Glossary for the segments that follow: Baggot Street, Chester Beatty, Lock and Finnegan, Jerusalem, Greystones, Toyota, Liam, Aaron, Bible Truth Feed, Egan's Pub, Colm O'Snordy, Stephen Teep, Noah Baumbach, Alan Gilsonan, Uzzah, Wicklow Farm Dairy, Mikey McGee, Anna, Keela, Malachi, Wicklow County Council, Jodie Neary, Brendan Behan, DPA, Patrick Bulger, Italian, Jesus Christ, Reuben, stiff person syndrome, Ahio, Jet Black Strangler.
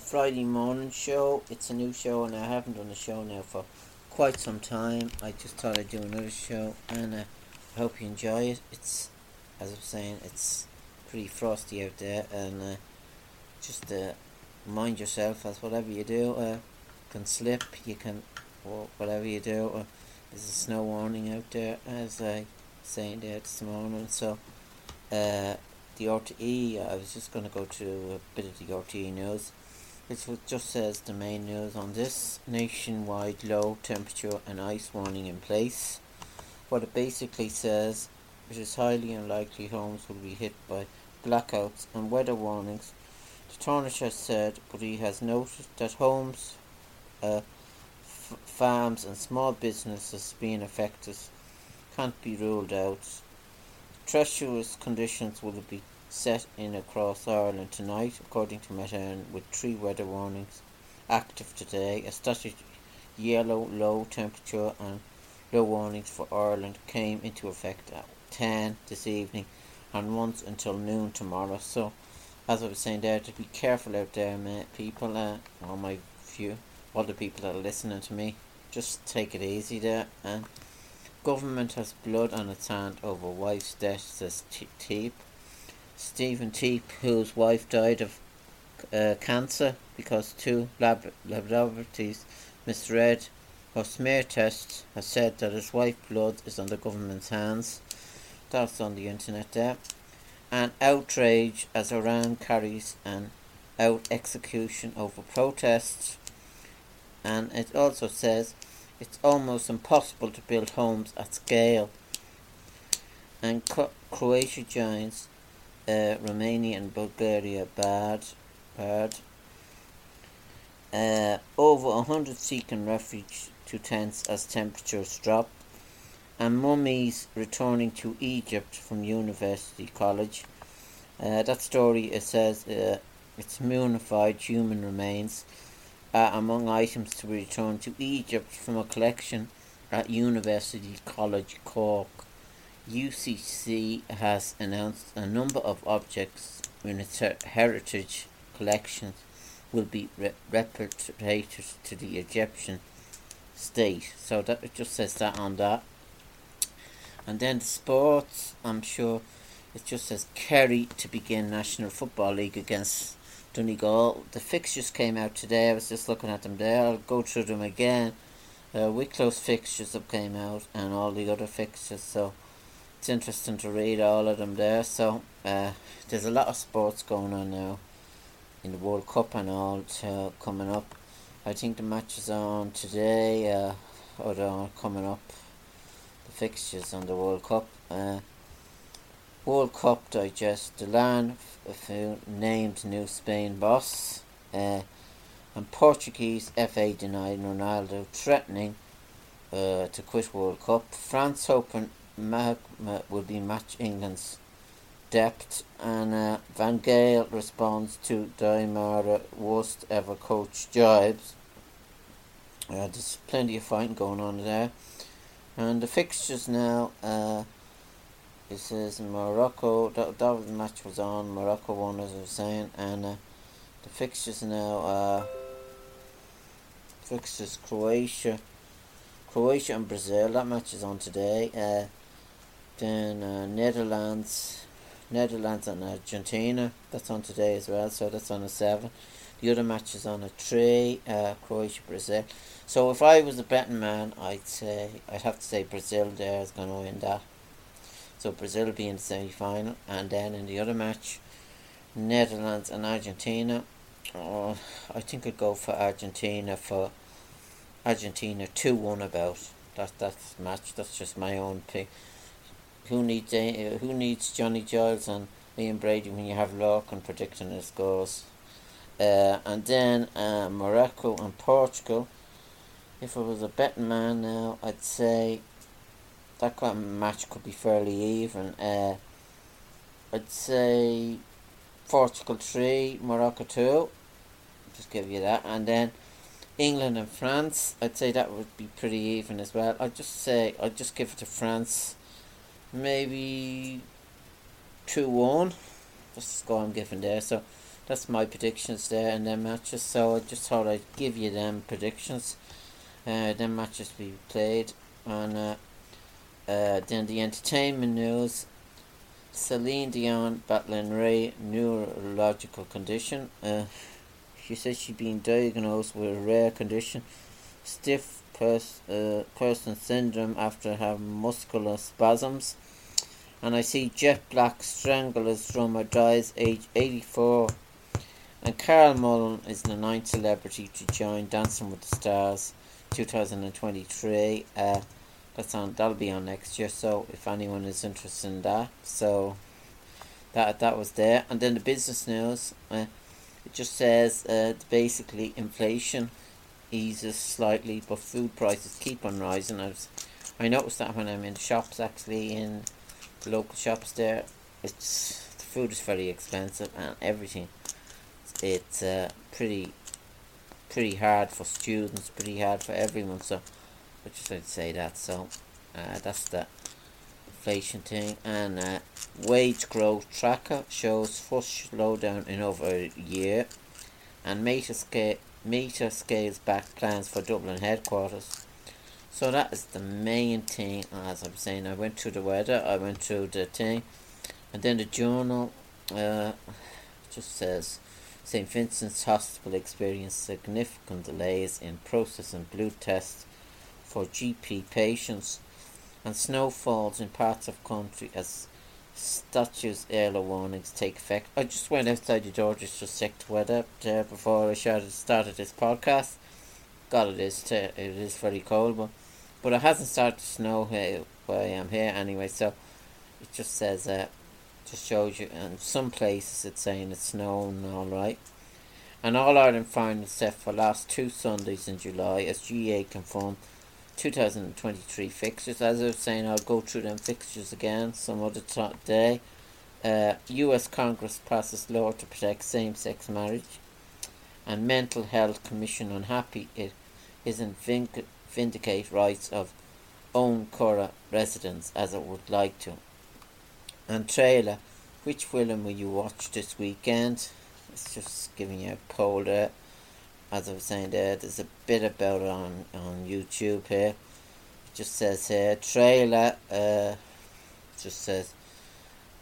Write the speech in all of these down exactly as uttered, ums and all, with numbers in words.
Friday morning show. It's a new show and I haven't done a show now for quite some time. I just thought I'd do another show and uh, I hope you enjoy it. It's, as I'm saying, it's pretty frosty out there, and uh, just uh, mind yourself as whatever you do, uh, can slip, you can, well, whatever you do, uh, there's a snow warning out there, as I saying there this morning. So uh, the R T E, I was just going to go to a bit of the R T E news. It just says the main news on this: nationwide low temperature and ice warning in place. What it basically says, it is highly unlikely homes will be hit by blackouts and weather warnings, the Taoiseach has said, but he has noted that homes, uh, f- farms and small businesses being affected can't be ruled out. Treacherous conditions will be set in across Ireland tonight, according to Met Éireann, with three weather warnings active today. A static yellow low temperature and low warnings for Ireland came into effect at ten this evening and runs until noon tomorrow. So, as I was saying there, to be careful out there, mate, people, uh, all my few, all the people that are listening to me, just take it easy there. And government has blood on its hand over wife's death, says T T I P. Stephen Teep, whose wife died of uh, cancer because two lab- laboratories misread her smear test, has said that his wife's blood is on the government's hands. That's on the internet there. And outrage as Iran carries an out execution over protests. And it also says it's almost impossible to build homes at scale. And Co- Croatia giants. Uh, Romania and Bulgaria barred, barred. Uh, over one hundred seeking refuge to tents as temperatures drop, and mummies returning to Egypt from University College. Uh, that story, it says, uh, it's mummified human remains are among items to be returned to Egypt from a collection at University College Cork. U C C has announced a number of objects in its her- heritage collections will be re- repatriated to the Egyptian state. So that it just says that on that. And then the sports, I'm sure it just says Kerry to begin National Football League against Donegal. The fixtures came out today. I was just looking at them there. I'll go through them again. Uh, Wicklow's fixtures that came out and all the other fixtures. So it's interesting to read all of them there. So uh, there's a lot of sports going on now in the World Cup and all uh, coming up. I think the match is on today, uh, or they're on coming up, the fixtures on the World Cup. Uh, World Cup digest: Dylan f- f- named new Spain boss, uh, and Portuguese F A denied Ronaldo threatening uh, to quit World Cup. France open Magma will be match England's depth, and uh, Van Gaal responds to Di Maria worst ever coach jibes. Uh, there's plenty of fighting going on there, and the fixtures now. Uh, it says Morocco. That that was the match was on. Morocco won, as I was saying, and uh, the fixtures now. Uh, fixtures Croatia. Croatia and Brazil, that match is on today. Uh, then uh, Netherlands, Netherlands and Argentina, that's on today as well. So that's on a seven. The other match is on a three. Uh, Croatia, Brazil. So if I was a betting man, I'd say I'd have to say Brazil there is going to win that. So Brazil will be in the semi-final, and then in the other match, Netherlands and Argentina. Oh, I think I'd go for Argentina for. Argentina two one about that that match. That's just my own pick. Who needs uh, who needs Johnny Giles and Ian Brady when you have Lock and predicting his scores? Uh, and then uh, Morocco and Portugal. if I was a betting man now, I'd say that kind of match could be fairly even. Uh, I'd say Portugal three, Morocco two. Just give you that. And then England and France, I'd say that would be pretty even as well. I'd just say, I'd just give it to France maybe two one. That's the score I'm giving there. So that's my predictions there and their matches. So I just thought I'd give you them predictions. Uh, them matches we played. And uh, uh, then the entertainment news. Celine Dion battling Ray neurological condition. Uh, she says she's been diagnosed with a rare condition, stiff pers- uh, person syndrome, after having muscular spasms. And I see Jet Black Strangler's drummer dies age eighty-four. And Carol Mullen is the ninth celebrity to join Dancing with the Stars twenty twenty-three. Uh, that's on. That'll be on next year. So if anyone is interested in that, so that that was there. And then the business news. Uh, it just says uh, basically inflation eases slightly, but food prices keep on rising. I was, I noticed that when I'm in shops actually in. Local shops there, it's the food is very expensive and everything. It's uh, pretty, pretty hard for students, pretty hard for everyone. So, I just like to say that. So, uh, that's the inflation thing. And uh, wage growth tracker shows first slowdown in over a year, and Meta scale Meta scales back plans for Dublin headquarters. So that is the main thing, as I'm saying. I went through the weather, I went through the thing, and then the journal uh, just says Saint Vincent's Hospital experienced significant delays in processing blood tests for G P patients, and snowfalls in parts of country as statues yellow warnings take effect. I just went outside the door just to check the weather there before I started this podcast. God, it is t- it is very cold, but. But it hasn't started to snow here where I am here anyway, so it just says that, uh, just shows you, and some places it's saying it's snowing alright. And All Ireland final set for last two Sundays in July as G A A confirmed twenty twenty-three fixtures. As I was saying, I'll go through them fixtures again some other t- day. Uh, U S Congress passes law to protect same-sex marriage, and Mental Health Commission unhappy it isn't vinc- vindicate rights of own Curra residents as it would like to. And trailer, which film will you watch this weekend? It's just giving you a poll there. As I was saying there, there's a bit about it on, on YouTube here. It just says here, trailer, uh, just says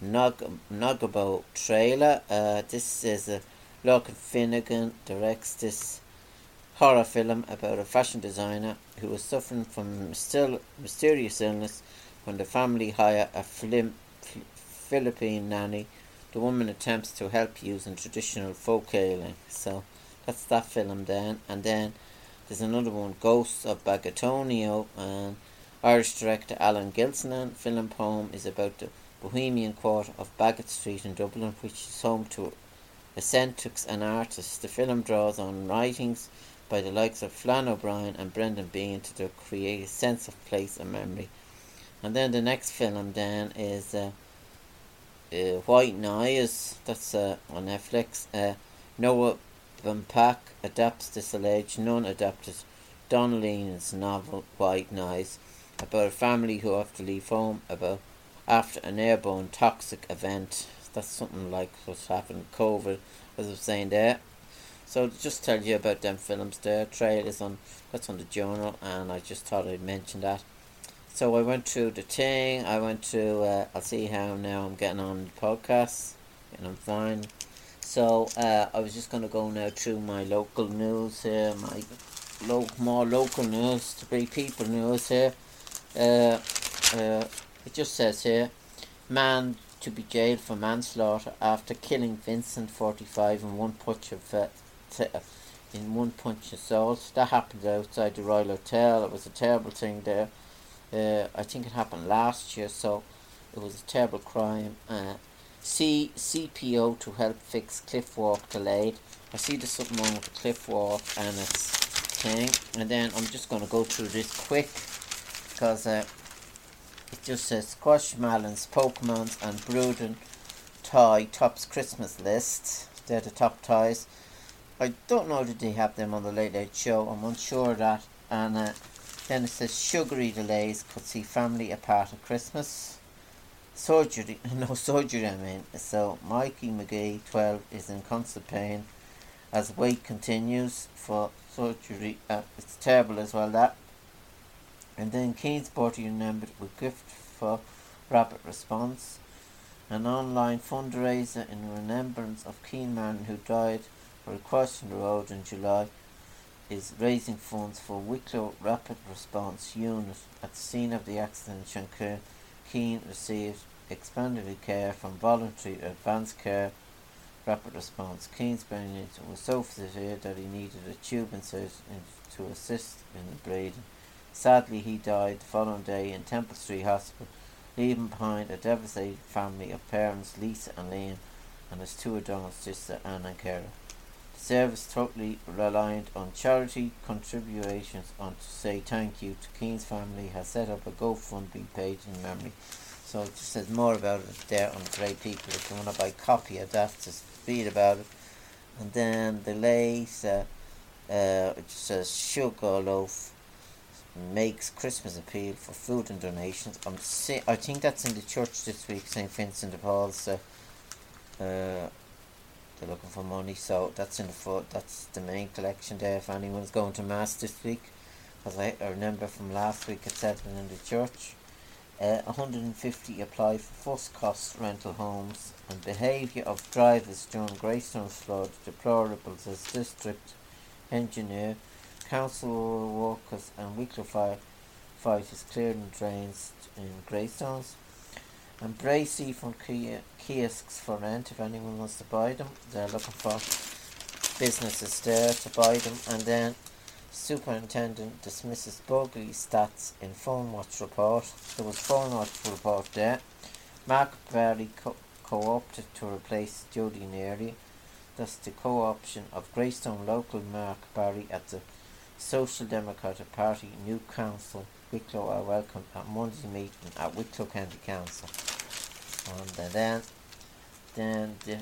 Nag- Nagabo trailer. Uh, this is a Lock and Finnegan directs this horror film about a fashion designer who was suffering from a mysterious illness when the family hire a flim- Philippine nanny. The woman attempts to help using traditional folk healing. So that's that film then. And then there's another one, Ghosts of Bagatonio, and Irish director Alan Gilsonan. Film poem is about the Bohemian quarter of Baggot Street in Dublin, which is home to eccentrics and artists. The film draws on writings by the likes of Flann O'Brien and Brendan Behan to create a sense of place and memory. And then the next film then is uh, uh, White Noise, that's uh, on Netflix. Uh, Noah Baumbach adapts this alleged non-adapted Don Lean's novel White Noise, about a family who have to leave home about after an airborne toxic event. That's something like what's happened COVID, as I was saying there. So just tell you about them films there. Trailers on, that's on the journal, and I just thought I'd mention that. So I went through the thing. I went to. Uh, I'll see how now I'm getting on the podcast, and I'm fine. So uh, I was just gonna go now through my local news here, my lo- more local news, to be people news here. Uh, uh, it just says here, man to be jailed for manslaughter after killing Vincent, forty-five, in one punch of. Uh, in one punch assault. That happened outside the Royal Hotel. It was a terrible thing there. uh, I think it happened last year, so it was a terrible crime. uh, see C P O to help fix cliff walk delayed. I see there's something wrong with the cliff walk, and it's thing, and then I'm just going to go through this quick because uh, it just says Squashmallows, Pokemons and Broodon Toy Tops Christmas List. They're the top toys. I don't know that they have them on the Late Late Show, I'm unsure of that. And uh, then it says sugary delays could see family apart at Christmas. Surgery, no surgery I mean. So Mikey McGee, twelve, is in constant pain as wait continues for surgery. Uh, it's terrible as well, that. And then Keane's body remembered with gift for rapid response. An online fundraiser in remembrance of Keane man who died for a crash on the road in July is raising funds for Wicklow Rapid Response Unit. At the scene of the accident, Shankar Keane received expanded care from voluntary advanced care rapid response. Keane's brain injury was so severe that he needed a tube insertion to assist in the breathing. Sadly, he died the following day in Temple Street Hospital, leaving behind a devastated family of parents, Lisa and Liam, and his two adult sisters, Anna and Carol. The service totally reliant on charity contributions and to say thank you to Keane's family has set up a GoFundMe page in memory. So it just says more about it there on the great people. If you want to buy a copy of that, just read about it. And then the Lisa, uh, uh, it just says Sugar Loaf makes Christmas appeal for food and donations. I'm si- I think that's in the church this week, Saint Vincent de Paul's. So, uh, they're looking for money, so that's in the fo- that's the main collection there. If anyone's going to mass this week, as I, I remember from last week, it said in the church. Uh, one hundred fifty apply for first cost rental homes and behaviour of drivers during Greystones flood deplorable as district engineer, council workers and Wicklow fire fighters clearing drains in Greystones. And Bracy from kiosks for rent if anyone wants to buy them. They're looking for businesses there to buy them. And then superintendent dismisses boggy stats in phone watch report. There was phone watch report there. Mark Barry co- co-opted to replace Jodie Neary. That's the co-option of Greystone local Mark Barry at the Social Democratic Party new council Wicklow are welcome at Monday's meeting at Wicklow County Council. And then then the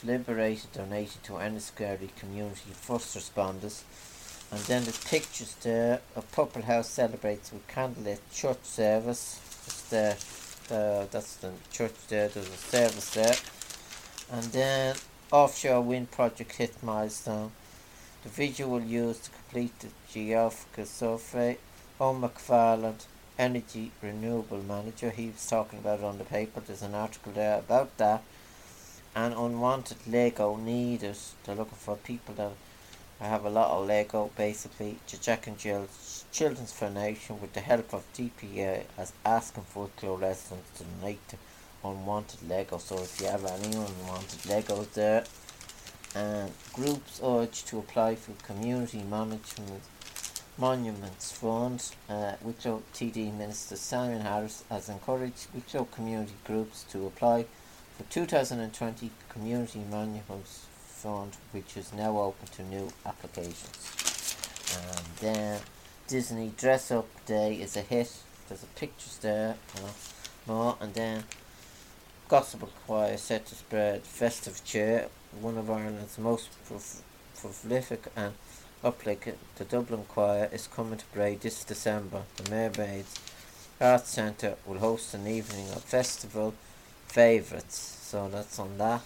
deliberated donated to Enniskerry community first responders. And then there's pictures there of Purple House celebrates with candlelit church service. That's the, the, that's the church there, there's a service there. And then offshore wind project hit milestone. The visual used to complete the geophysical survey. Owen McFarland, energy renewable manager, he was talking about it on the paper. There's an article there about that. And unwanted Lego needed. They're looking for people that I have a lot of Lego, basically, to Jack and Jill's Children's Foundation with the help of D P A as asking for Wicklow residents to donate to unwanted Lego. So if you have any unwanted Legos there, and groups urged to apply for Community Management Monuments Fund. Uh, Wicklow T D Minister Simon Harris has encouraged Wicklow community groups to apply for two thousand twenty Community Monuments Fund, which is now open to new applications. And then Disney Dress Up Day is a hit. There's a pictures there, uh, more. And then Gospel Choir set to spread festive cheer. One of Ireland's most prolific prof- and uplift, the Dublin Choir is coming to Bray this December. The Mermaids Arts Centre will host an evening of festival favourites. So that's on that.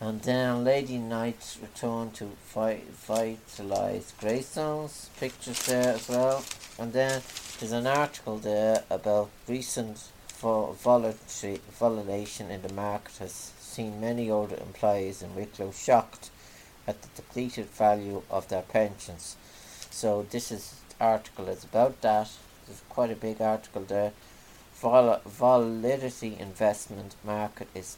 And then Lady Knight's return to vi- vitalise Greystones. Pictures there as well. And then there's an article there about recent vol- voluntary violation in the market has seen many older employees in Wicklow shocked at the depleted value of their pensions. So this is article is about that. There's quite a big article there. Vol- volatility investment market is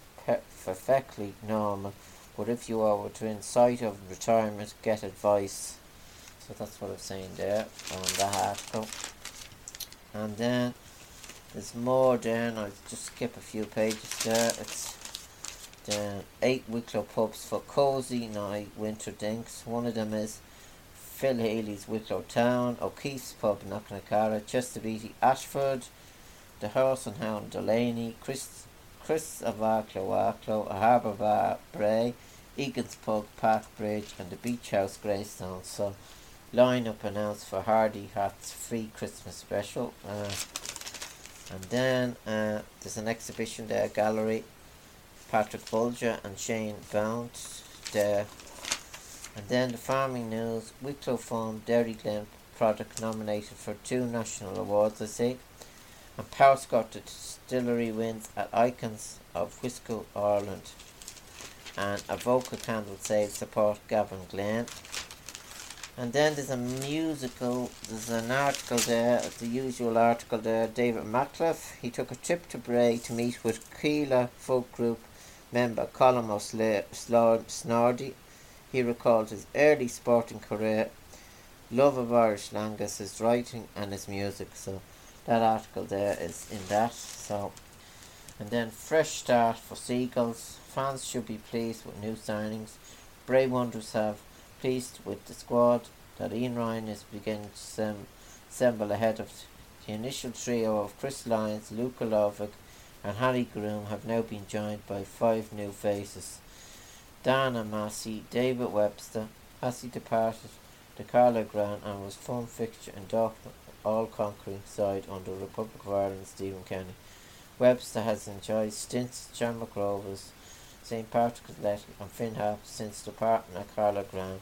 perfectly normal, but if you are within sight of retirement, get advice. So that's what I'm saying there on that article. And then there's more there, and I'll just skip a few pages there. It's then eight Wicklow pubs for cozy night winter drinks. One of them is Phil Haley's Wicklow Town, O'Keefe's Pub, Knocknacara, Chester Beatty, Ashford, The Horse and Hound, Delaney, Chris, Chris of Arklow, Arklow, A Harbour Bar, Bray, Egan's Pub, Parkbridge, and the Beach House, Greystones. So, line-up announced for Hardy Hot's free Christmas special. Uh, and then uh, there's an exhibition there, gallery, Patrick Bulger and Shane Blount there. And then the farming news, Wicklow Farm Dairy Glen product nominated for two national awards, I think. And Powerscott Distillery wins at Icons of Whisco, Ireland. And a vocal candle sale support Gavin Glen. And then there's a musical, there's an article there, the usual article there, David Matcliffe. He took a trip to Bray to meet with Keela folk group member Colm O'Snordy. He recalled his early sporting career, love of Irish Langus, his writing and his music. So that article there is in that. So, and then fresh start for Seagulls. Fans should be pleased with new signings. Bray Wanderers have pleased with the squad that Ian Ryan is beginning to um, assemble ahead of the initial trio of Chris Lyons, Luca Lovick and Harry Groom have now been joined by five new faces. Dana Massey, David Webster, Massey departed the Carlow Ground and was form fixture in Dorking, all-conquering side under Republic of Ireland Stephen Kenny. Webster has enjoyed stints at Shamrock Rovers, Saint Patrick's Athletic and Finn Harps since departing at Carlow Ground.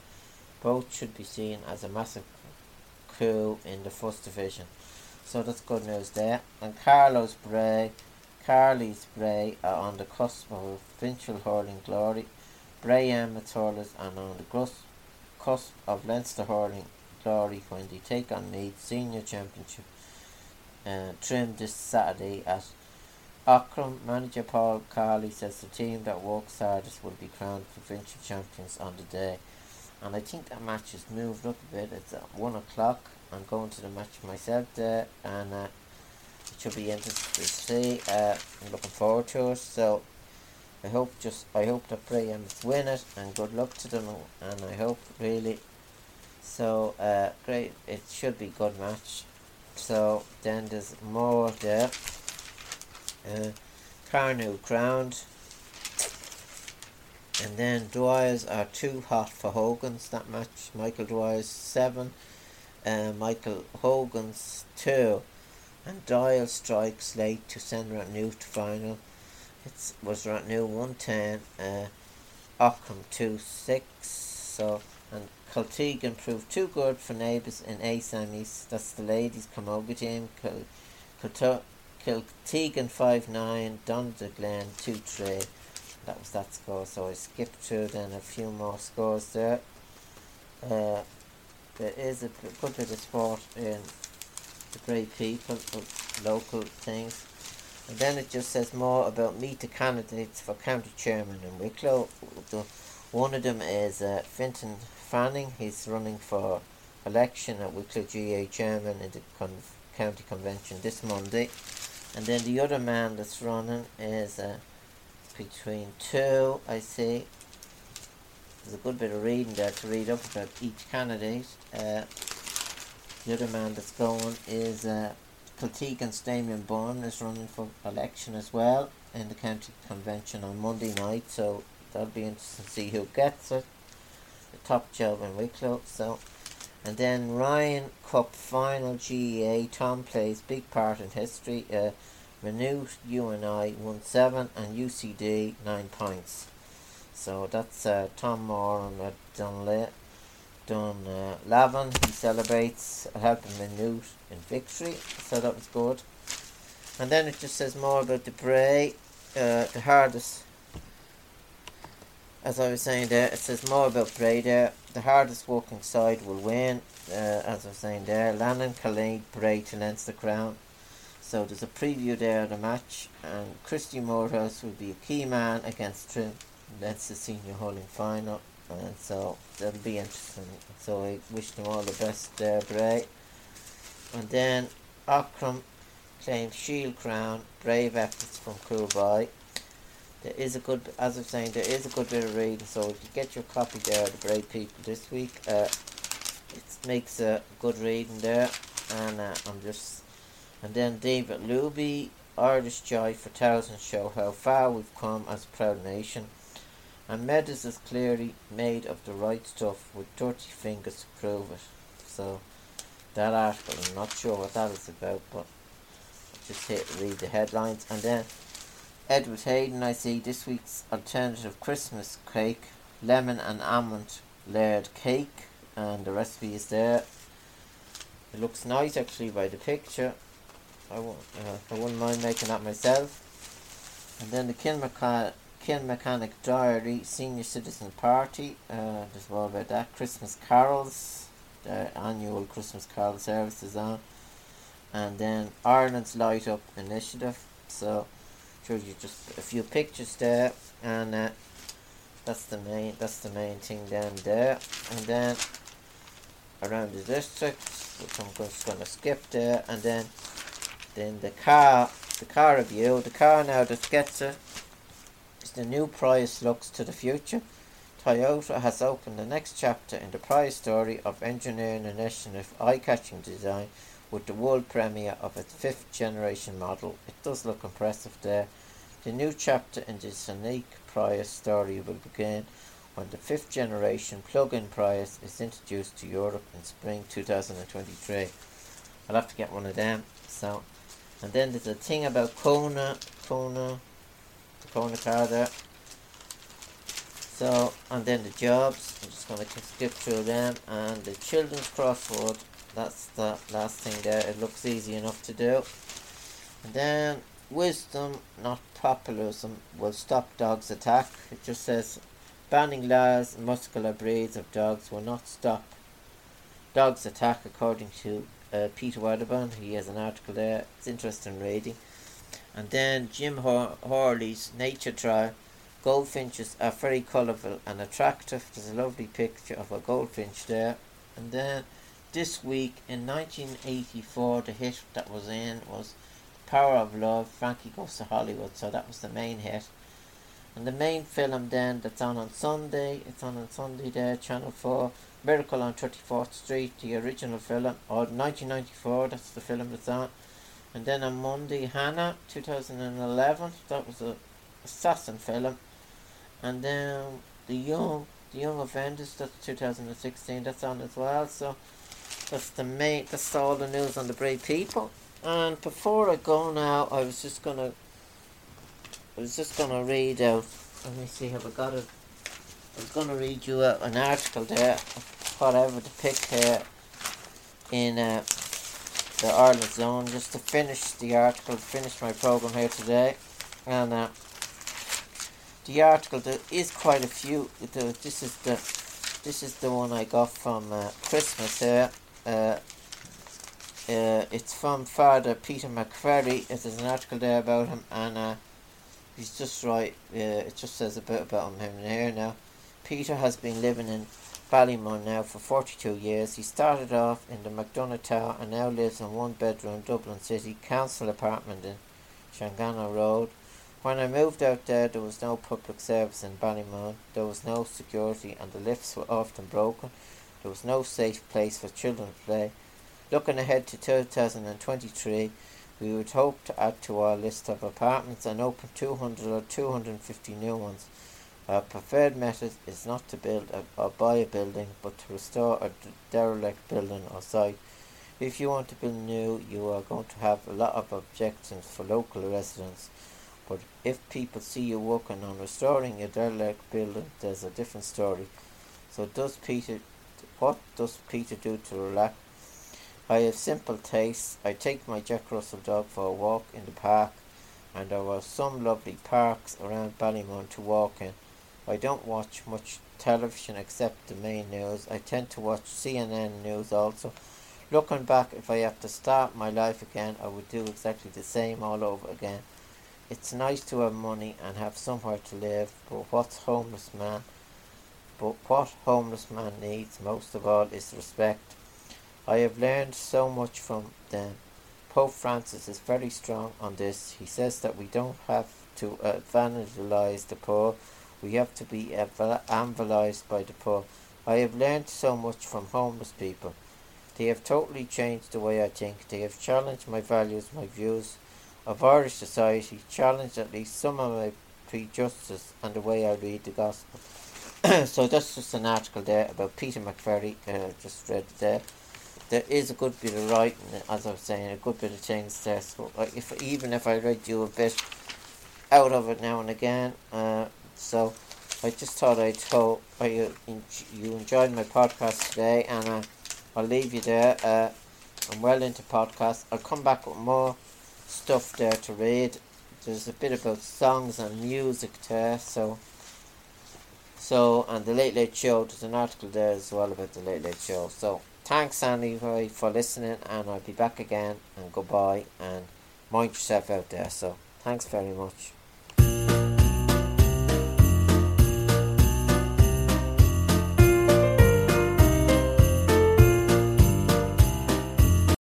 Both should be seen as a massive coup in the first division. So that's good news there. And Carlow's Bray, Carly's Bray are on the cusp of eventual hurling glory. Bray Emmets hurlers are on the cusp of Leinster hurling glory when they take on Meath Senior Championship uh, trim this Saturday at Ockram. Manager Paul Carley says the team that works hardest will be crowned provincial champions on the day. And I think that match has moved up a bit. It's at one o'clock. I'm going to the match myself there, and uh, it should be interesting to see. Uh, I'm looking forward to it. So I hope just I hope that Bray Emmets win it, and good luck to them, and I hope really. So uh, great, it should be a good match. So then there's more there. Uh, Carnew crowned, and then Dwyer's are too hot for Hogan's. That match, Michael Dwyer's seven, uh, Michael Hogan's two, and Dial strikes late to send Ratnew to final. It was Ratnew one ten, uh, Ockham two six, so, and Kiltegan proved too good for neighbours in A semis. That's the ladies' Camogie team. Kil, Kilto, Kiltegan five nine, Donald Glen two three. That was that score, so I skipped through then a few more scores there. Uh, there is a good bit of sport in the great people, local things. And then it just says more about meet the candidates for county chairman in Wicklow. The, one of them is uh, Fintan Fanning. He's running for election at Wicklow G A chairman in the con county convention this Monday. And then the other man that's running is uh, between two, I see. There's a good bit of reading there to read up about each candidate. Uh, the other man that's going is... Uh, Kiltegan's Damien Byrne is running for election as well in the county convention on Monday night, so that'll be interesting to see who gets it. The top job in Wicklow. So, and then Ryan Cup final G A A, Tom plays big part in history. Uh, Minute U N I won seven and U C D nine points. So that's uh, Tom Moore and Dunlap. Done uh, Lavin, he celebrates helping Minute in victory, so that was good. And then it just says more about the Bray, uh, the hardest, as I was saying there, it says more about Bray there, the hardest working side will win, uh, as I was saying there, Lannan, Killeen, Bray to Leinster Crown. So there's a preview there of the match, and Christy Morehouse will be a key man against Trim, that's the senior hurling final. And so that'll be interesting. So I wish them all the best there, Bray. And then Ockram claims Shield Crown, brave efforts from Crewby. There is a good, as I'm saying, there is a good bit of reading, so if you get your copy there of the Bray people this week, uh, it makes a good reading there. And uh, I'm just, and then David Luby, Irish Joy for Thousands show how far we've come as a proud nation. And Meadows is clearly made of the right stuff with dirty fingers to prove it. So that article, I'm not sure what that is about, but I just hit read the headlines. And then Edward Hayden, I see this week's alternative Christmas cake, lemon and almond layered cake, and the recipe is there. It looks nice actually by the picture. I won't, uh, I wouldn't mind making that myself. And then the Kilmac- Kilmechanic Diary Senior Citizen Party, uh, there's more about that. Christmas Carols, their annual Christmas Carol service is on. And then Ireland's Light Up Initiative, so shows you just a few pictures there. And uh, that's the main that's the main thing down there. And then around the district, which I'm just going to skip there. And then then the car the car review, the car now that gets it is the new Prius looks to the future. Toyota has opened the next chapter in the Prius story of engineering initiative, eye-catching design with the world premiere of its fifth generation model. It does look impressive there. The new chapter in this unique Prius story will begin when the fifth generation plug-in Prius is introduced to Europe in spring two thousand twenty-three. I'll have to get one of them. So, and then there's a thing about Kona, Kona, the Kona car there. So, and then the jobs, I'm just going to skip through them. And the children's crossword, that's the last thing there. It looks easy enough to do. And then wisdom, not populism, will stop dogs' attack. It just says banning large muscular breeds of dogs will not stop dogs' attack, according to uh, Peter Wedderburn. He has an article there. It's interesting reading. And then Jim Hor- Horley's Nature Trial. Goldfinches are very colourful and attractive. There's a lovely picture of a goldfinch there. And then this week in nineteen eighty-four, the hit that was in was Power of Love, Frankie Goes to Hollywood. So that was the main hit. And the main film then that's on on Sunday, it's on on Sunday there, Channel four, Miracle on thirty-fourth Street, the original film, or nineteen ninety-four, that's the film that's on. And then on Monday, Hannah, two thousand eleven, that was a assassin film. And then The Young, The Young Offenders, that's two thousand sixteen, that's on as well. So that's the main, that's all the news on the brave people. And before I go now, I was just gonna, I was just gonna read out. Let me see, have I got it? I was gonna read you out an article there, whatever to pick here in uh, the Ireland Zone, just to finish the article, finish my program here today. And uh, the article, there is quite a few. The, this is the, this is the one I got from uh, Christmas here. Uh, Uh, it's from Father Peter McCreary. There's an article there about him, and uh, he's just right. Uh, it just says a bit about him here now. Peter has been living in Ballymun now for forty-two years. He started off in the McDonough Tower and now lives in one bedroom Dublin City Council apartment in Shangana Road. When I moved out there, there was no public service in Ballymun. There was no security and the lifts were often broken. There was no safe place for children to play. Looking ahead to two thousand twenty-three, we would hope to add to our list of apartments and open two hundred or two hundred fifty new ones. Our preferred method is not to build a, or buy a building, but to restore a derelict building or site. If you want to build new, you are going to have a lot of objections for local residents. But if people see you working on restoring a derelict building, there's a different story. So does Peter, what does Peter do to relax? I have simple tastes. I take my Jack Russell dog for a walk in the park, and there are some lovely parks around Ballymun to walk in. I don't watch much television except the main news. I tend to watch C N N news also. Looking back, if I have to start my life again, I would do exactly the same all over again. It's nice to have money and have somewhere to live, but what's homeless man? But what homeless man needs most of all is respect. I have learned so much from them. Pope Francis is very strong on this. He says that we don't have to uh, evangelize the poor. We have to be ev- evangelized by the poor. I have learned so much from homeless people. They have totally changed the way I think. They have challenged my values, my views of Irish society, challenged at least some of my prejudices and the way I read the gospel. So that's just an article there about Peter McFerry, uh, just read there. There is a good bit of writing, as I was saying, a good bit of things there. So like if, even if I read you a bit out of it now and again, uh, so I just thought I'd hope I, you enjoyed my podcast today, and uh, I'll leave you there. Uh, I'm well into podcasts. I'll come back with more stuff there to read. There's a bit about songs and music there, so... So, and the Late Late Show, there's an article there as well about the Late Late Show. So, thanks anyway for listening, and I'll be back again, and goodbye, and mind yourself out there. So, thanks very much.